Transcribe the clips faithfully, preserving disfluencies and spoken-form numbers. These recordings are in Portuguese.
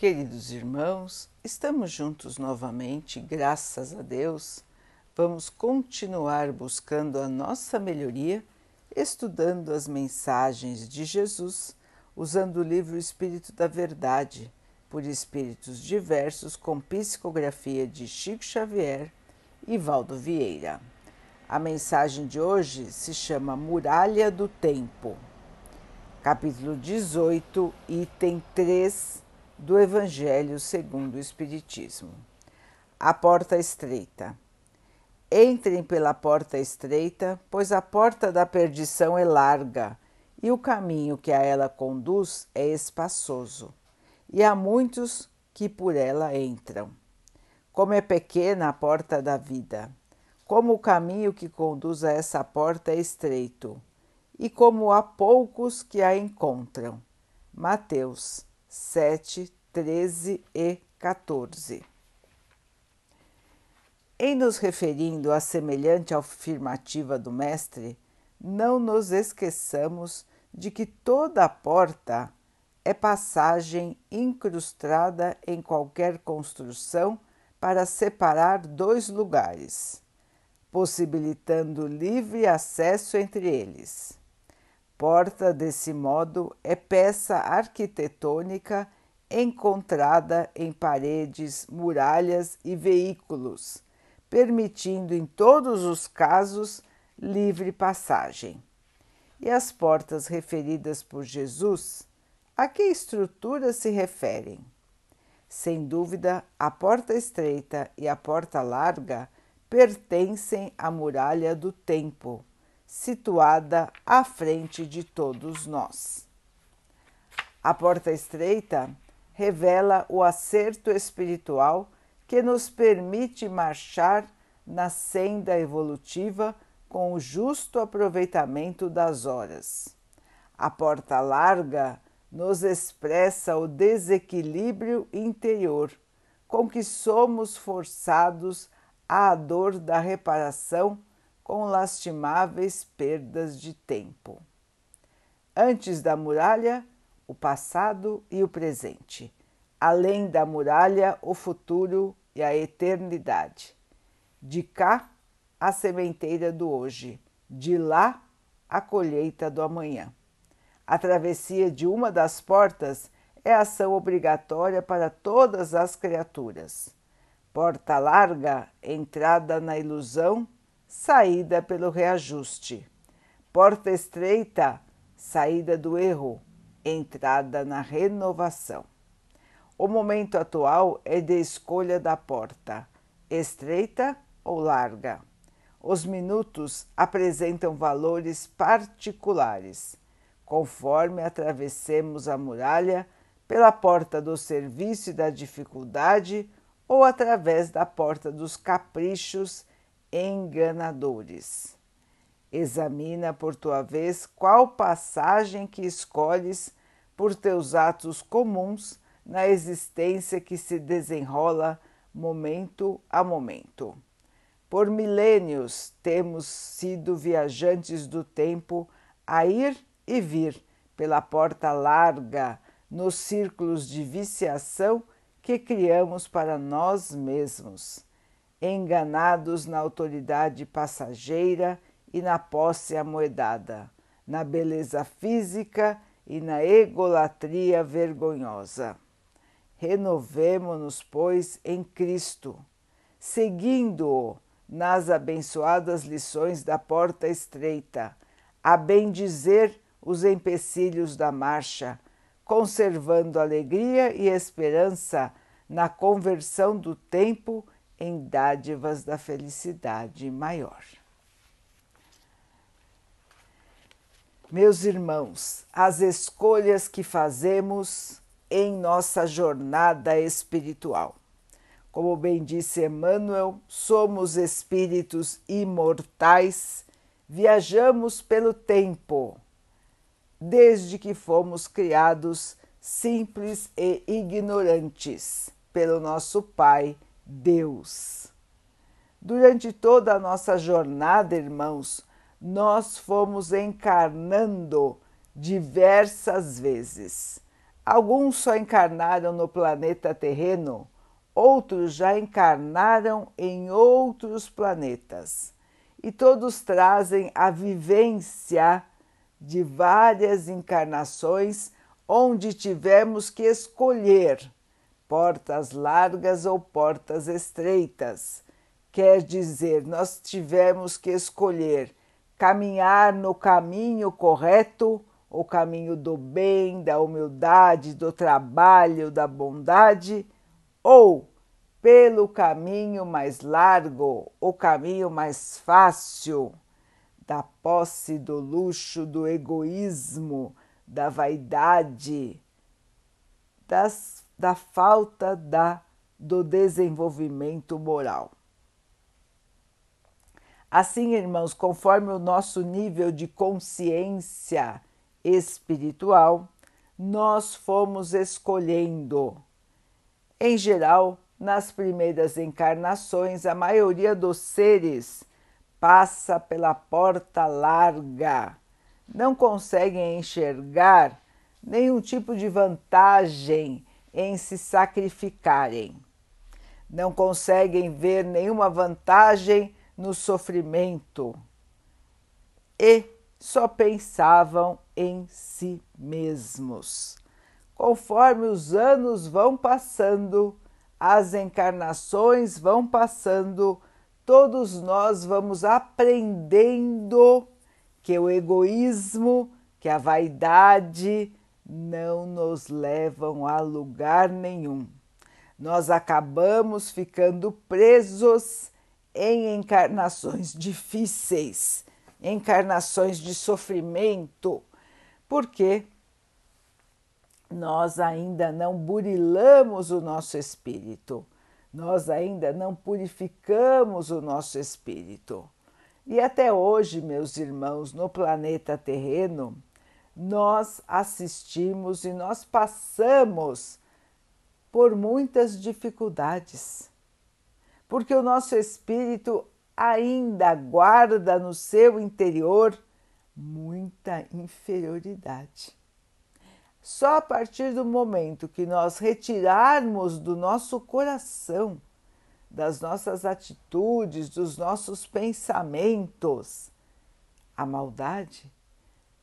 Queridos irmãos, estamos juntos novamente, graças a Deus. Vamos continuar buscando a nossa melhoria, estudando as mensagens de Jesus, usando o livro Espírito da Verdade, por espíritos diversos, com psicografia de Chico Xavier e Valdo Vieira. A mensagem de hoje se chama Muralha do Tempo, capítulo dezoito, item três do Evangelho segundo o Espiritismo. A porta estreita. Entrem pela porta estreita, pois a porta da perdição é larga, e o caminho que a ela conduz é espaçoso, e há muitos que por ela entram. Como é pequena a porta da vida, como o caminho que conduz a essa porta é estreito, e como há poucos que a encontram. Mateus sete, treze e quatorze. Em nos referindo a semelhante afirmativa do Mestre, não nos esqueçamos de que toda a porta é passagem incrustada em qualquer construção para separar dois lugares, possibilitando livre acesso entre eles. Porta, desse modo, é peça arquitetônica encontrada em paredes, muralhas e veículos, permitindo em todos os casos livre passagem. E as portas referidas por Jesus, a que estrutura se referem? Sem dúvida, a porta estreita e a porta larga pertencem à muralha do tempo, situada à frente de todos nós. A porta estreita revela o acerto espiritual que nos permite marchar na senda evolutiva com o justo aproveitamento das horas. A porta larga nos expressa o desequilíbrio interior com que somos forçados à dor da reparação com lastimáveis perdas de tempo. Antes da muralha, o passado e o presente. Além da muralha, o futuro e a eternidade. De cá, a sementeira do hoje. De lá, a colheita do amanhã. A travessia de uma das portas é ação obrigatória para todas as criaturas. Porta larga, entrada na ilusão, saída pelo reajuste. Porta estreita, saída do erro, entrada na renovação. O momento atual é de escolha da porta, estreita ou larga. Os minutos apresentam valores particulares, conforme atravessemos a muralha pela porta do serviço e da dificuldade ou através da porta dos caprichos enganadores. Examina, por tua vez, qual passagem que escolhes por teus atos comuns na existência que se desenrola momento a momento. Por milênios temos sido viajantes do tempo a ir e vir pela porta larga nos círculos de viciação que criamos para nós mesmos, enganados na autoridade passageira e na posse amoedada, na beleza física e na egolatria vergonhosa. Renovemo-nos, pois, em Cristo, seguindo-o nas abençoadas lições da porta estreita, a bendizer os empecilhos da marcha, conservando alegria e esperança na conversão do tempo em dádivas da felicidade maior. Meus irmãos, as escolhas que fazemos em nossa jornada espiritual. Como bem disse Emmanuel, somos espíritos imortais, viajamos pelo tempo, desde que fomos criados simples e ignorantes pelo nosso Pai, Deus. Durante toda a nossa jornada, irmãos, nós fomos encarnando diversas vezes, Alguns só encarnaram no planeta terreno, outros já encarnaram em outros planetas. E todos trazem a vivência de várias encarnações onde tivemos que escolher portas largas ou portas estreitas. Quer dizer, nós tivemos que escolher caminhar no caminho correto, o caminho do bem, da humildade, do trabalho, da bondade, ou pelo caminho mais largo, o caminho mais fácil, da posse, do luxo, do egoísmo, da vaidade, das, da falta da, do desenvolvimento moral. Assim, irmãos, conforme o nosso nível de consciência espiritual, nós fomos escolhendo. Em geral, nas primeiras encarnações, a maioria dos seres passa pela porta larga. Não conseguem enxergar nenhum tipo de vantagem em se sacrificarem. Não conseguem ver nenhuma vantagem no sofrimento. E só pensavam em si mesmos. Conforme os anos vão passando, as encarnações vão passando, todos nós vamos aprendendo que o egoísmo, que a vaidade não nos levam a lugar nenhum. Nós acabamos ficando presos em encarnações difíceis, encarnações de sofrimento, porque nós ainda não burilamos o nosso espírito, nós ainda não purificamos o nosso espírito. E até hoje, meus irmãos, no planeta terreno, nós assistimos e nós passamos por muitas dificuldades, porque o nosso espírito ainda guarda no seu interior muita inferioridade. Só a partir do momento que nós retirarmos do nosso coração, das nossas atitudes, dos nossos pensamentos, a maldade,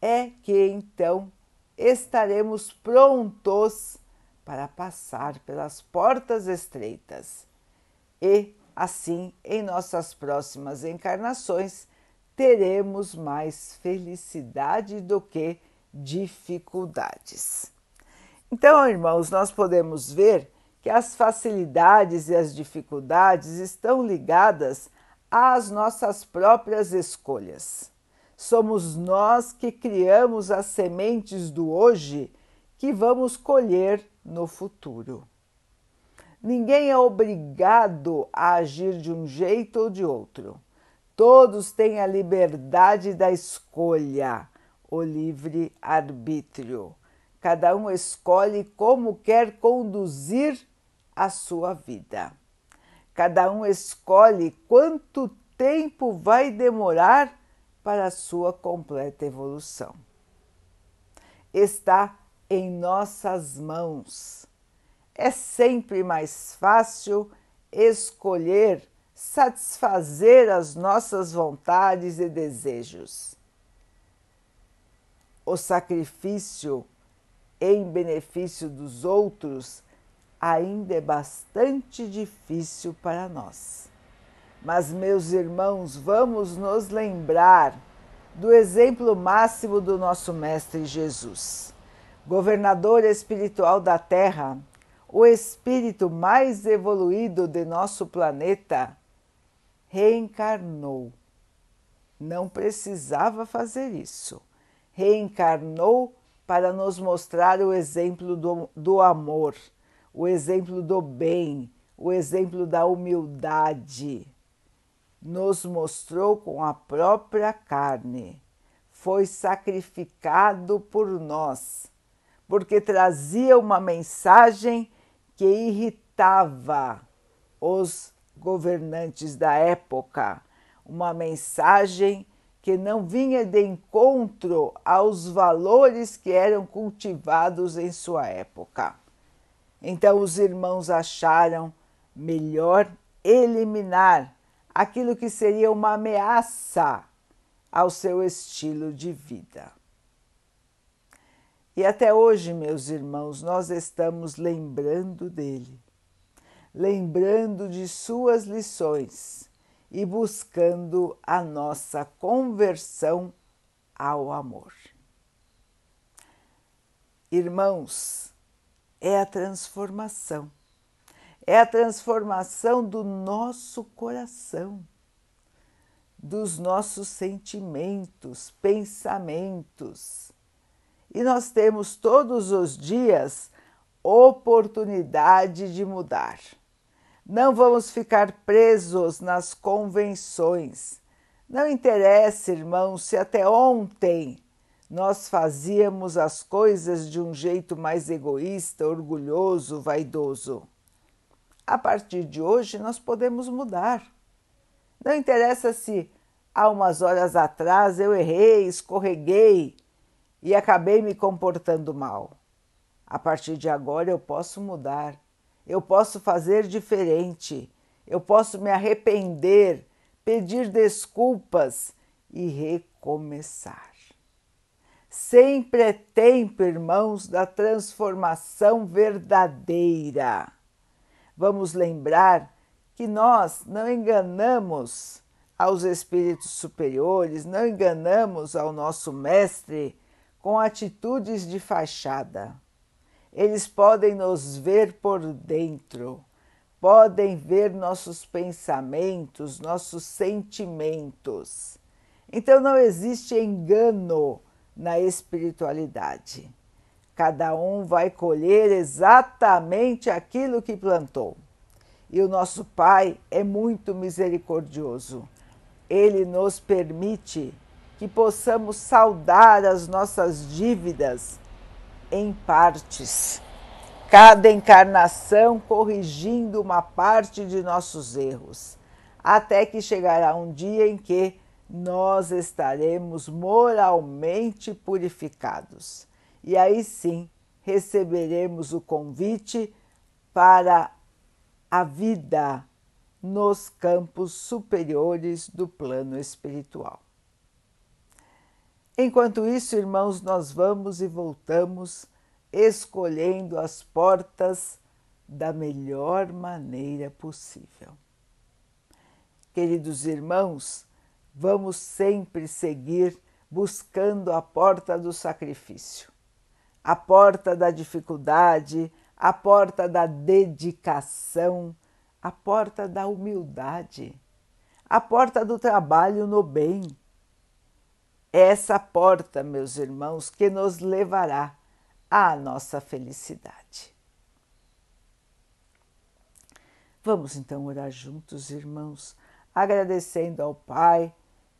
é que então estaremos prontos para passar pelas portas estreitas. E assim, em nossas próximas encarnações, teremos mais felicidade do que dificuldades. Então, irmãos, nós podemos ver que as facilidades e as dificuldades estão ligadas às nossas próprias escolhas. Somos nós que criamos as sementes do hoje que vamos colher no futuro. Ninguém é obrigado a agir de um jeito ou de outro. Todos têm a liberdade da escolha, o livre arbítrio. Cada um escolhe como quer conduzir a sua vida. Cada um escolhe quanto tempo vai demorar para a sua completa evolução. Está em nossas mãos. É sempre mais fácil escolher, satisfazer as nossas vontades e desejos. O sacrifício em benefício dos outros ainda é bastante difícil para nós. Mas, meus irmãos, vamos nos lembrar do exemplo máximo do nosso Mestre Jesus. Governador espiritual da Terra, o espírito mais evoluído de nosso planeta, reencarnou. Não precisava fazer isso. Reencarnou para nos mostrar o exemplo do, do amor, o exemplo do bem, o exemplo da humildade. Nos mostrou com a própria carne. Foi sacrificado por nós, porque trazia uma mensagem que irritava os governantes da época, uma mensagem que não vinha de encontro aos valores que eram cultivados em sua época. Então os irmãos acharam melhor eliminar aquilo que seria uma ameaça ao seu estilo de vida. E até hoje, meus irmãos, nós estamos lembrando dele, lembrando de suas lições e buscando a nossa conversão ao amor. Irmãos, é a transformação, é a transformação do nosso coração, dos nossos sentimentos, pensamentos. E nós temos todos os dias oportunidade de mudar. Não vamos ficar presos nas convenções. Não interessa, irmãos, se até ontem nós fazíamos as coisas de um jeito mais egoísta, orgulhoso, vaidoso. A partir de hoje nós podemos mudar. Não interessa se há umas horas atrás eu errei, escorreguei e acabei me comportando mal. A partir de agora eu posso mudar, eu posso fazer diferente, eu posso me arrepender, pedir desculpas e recomeçar. Sempre é tempo, irmãos, da transformação verdadeira. Vamos lembrar que nós não enganamos aos espíritos superiores, não enganamos ao nosso mestre com atitudes de fachada. Eles podem nos ver por dentro, podem ver nossos pensamentos, nossos sentimentos. Então não existe engano na espiritualidade. Cada um vai colher exatamente aquilo que plantou. E o nosso Pai é muito misericordioso. Ele nos permite que possamos saldar as nossas dívidas em partes, cada encarnação corrigindo uma parte de nossos erros, até que chegará um dia em que nós estaremos moralmente purificados. E aí sim receberemos o convite para a vida nos campos superiores do plano espiritual. Enquanto isso, irmãos, nós vamos e voltamos escolhendo as portas da melhor maneira possível. Queridos irmãos, vamos sempre seguir buscando a porta do sacrifício, a porta da dificuldade, a porta da dedicação, a porta da humildade, a porta do trabalho no bem. É essa porta, meus irmãos, que nos levará à nossa felicidade. Vamos então orar juntos, irmãos, agradecendo ao Pai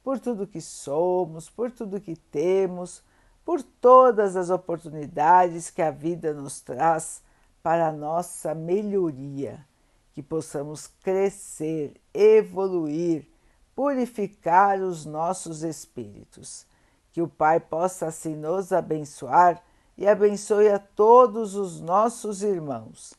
por tudo que somos, por tudo que temos, por todas as oportunidades que a vida nos traz para a nossa melhoria, que possamos crescer, evoluir, purificar os nossos espíritos. Que o Pai possa assim nos abençoar e abençoe a todos os nossos irmãos.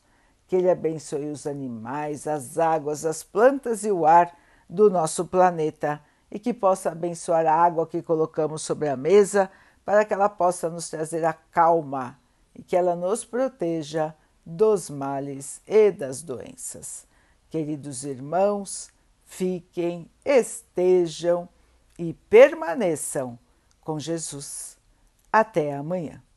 Que Ele abençoe os animais, as águas, as plantas e o ar do nosso planeta e que possa abençoar a água que colocamos sobre a mesa para que ela possa nos trazer a calma e que ela nos proteja dos males e das doenças. Queridos irmãos, fiquem, estejam e permaneçam com Jesus. Até amanhã.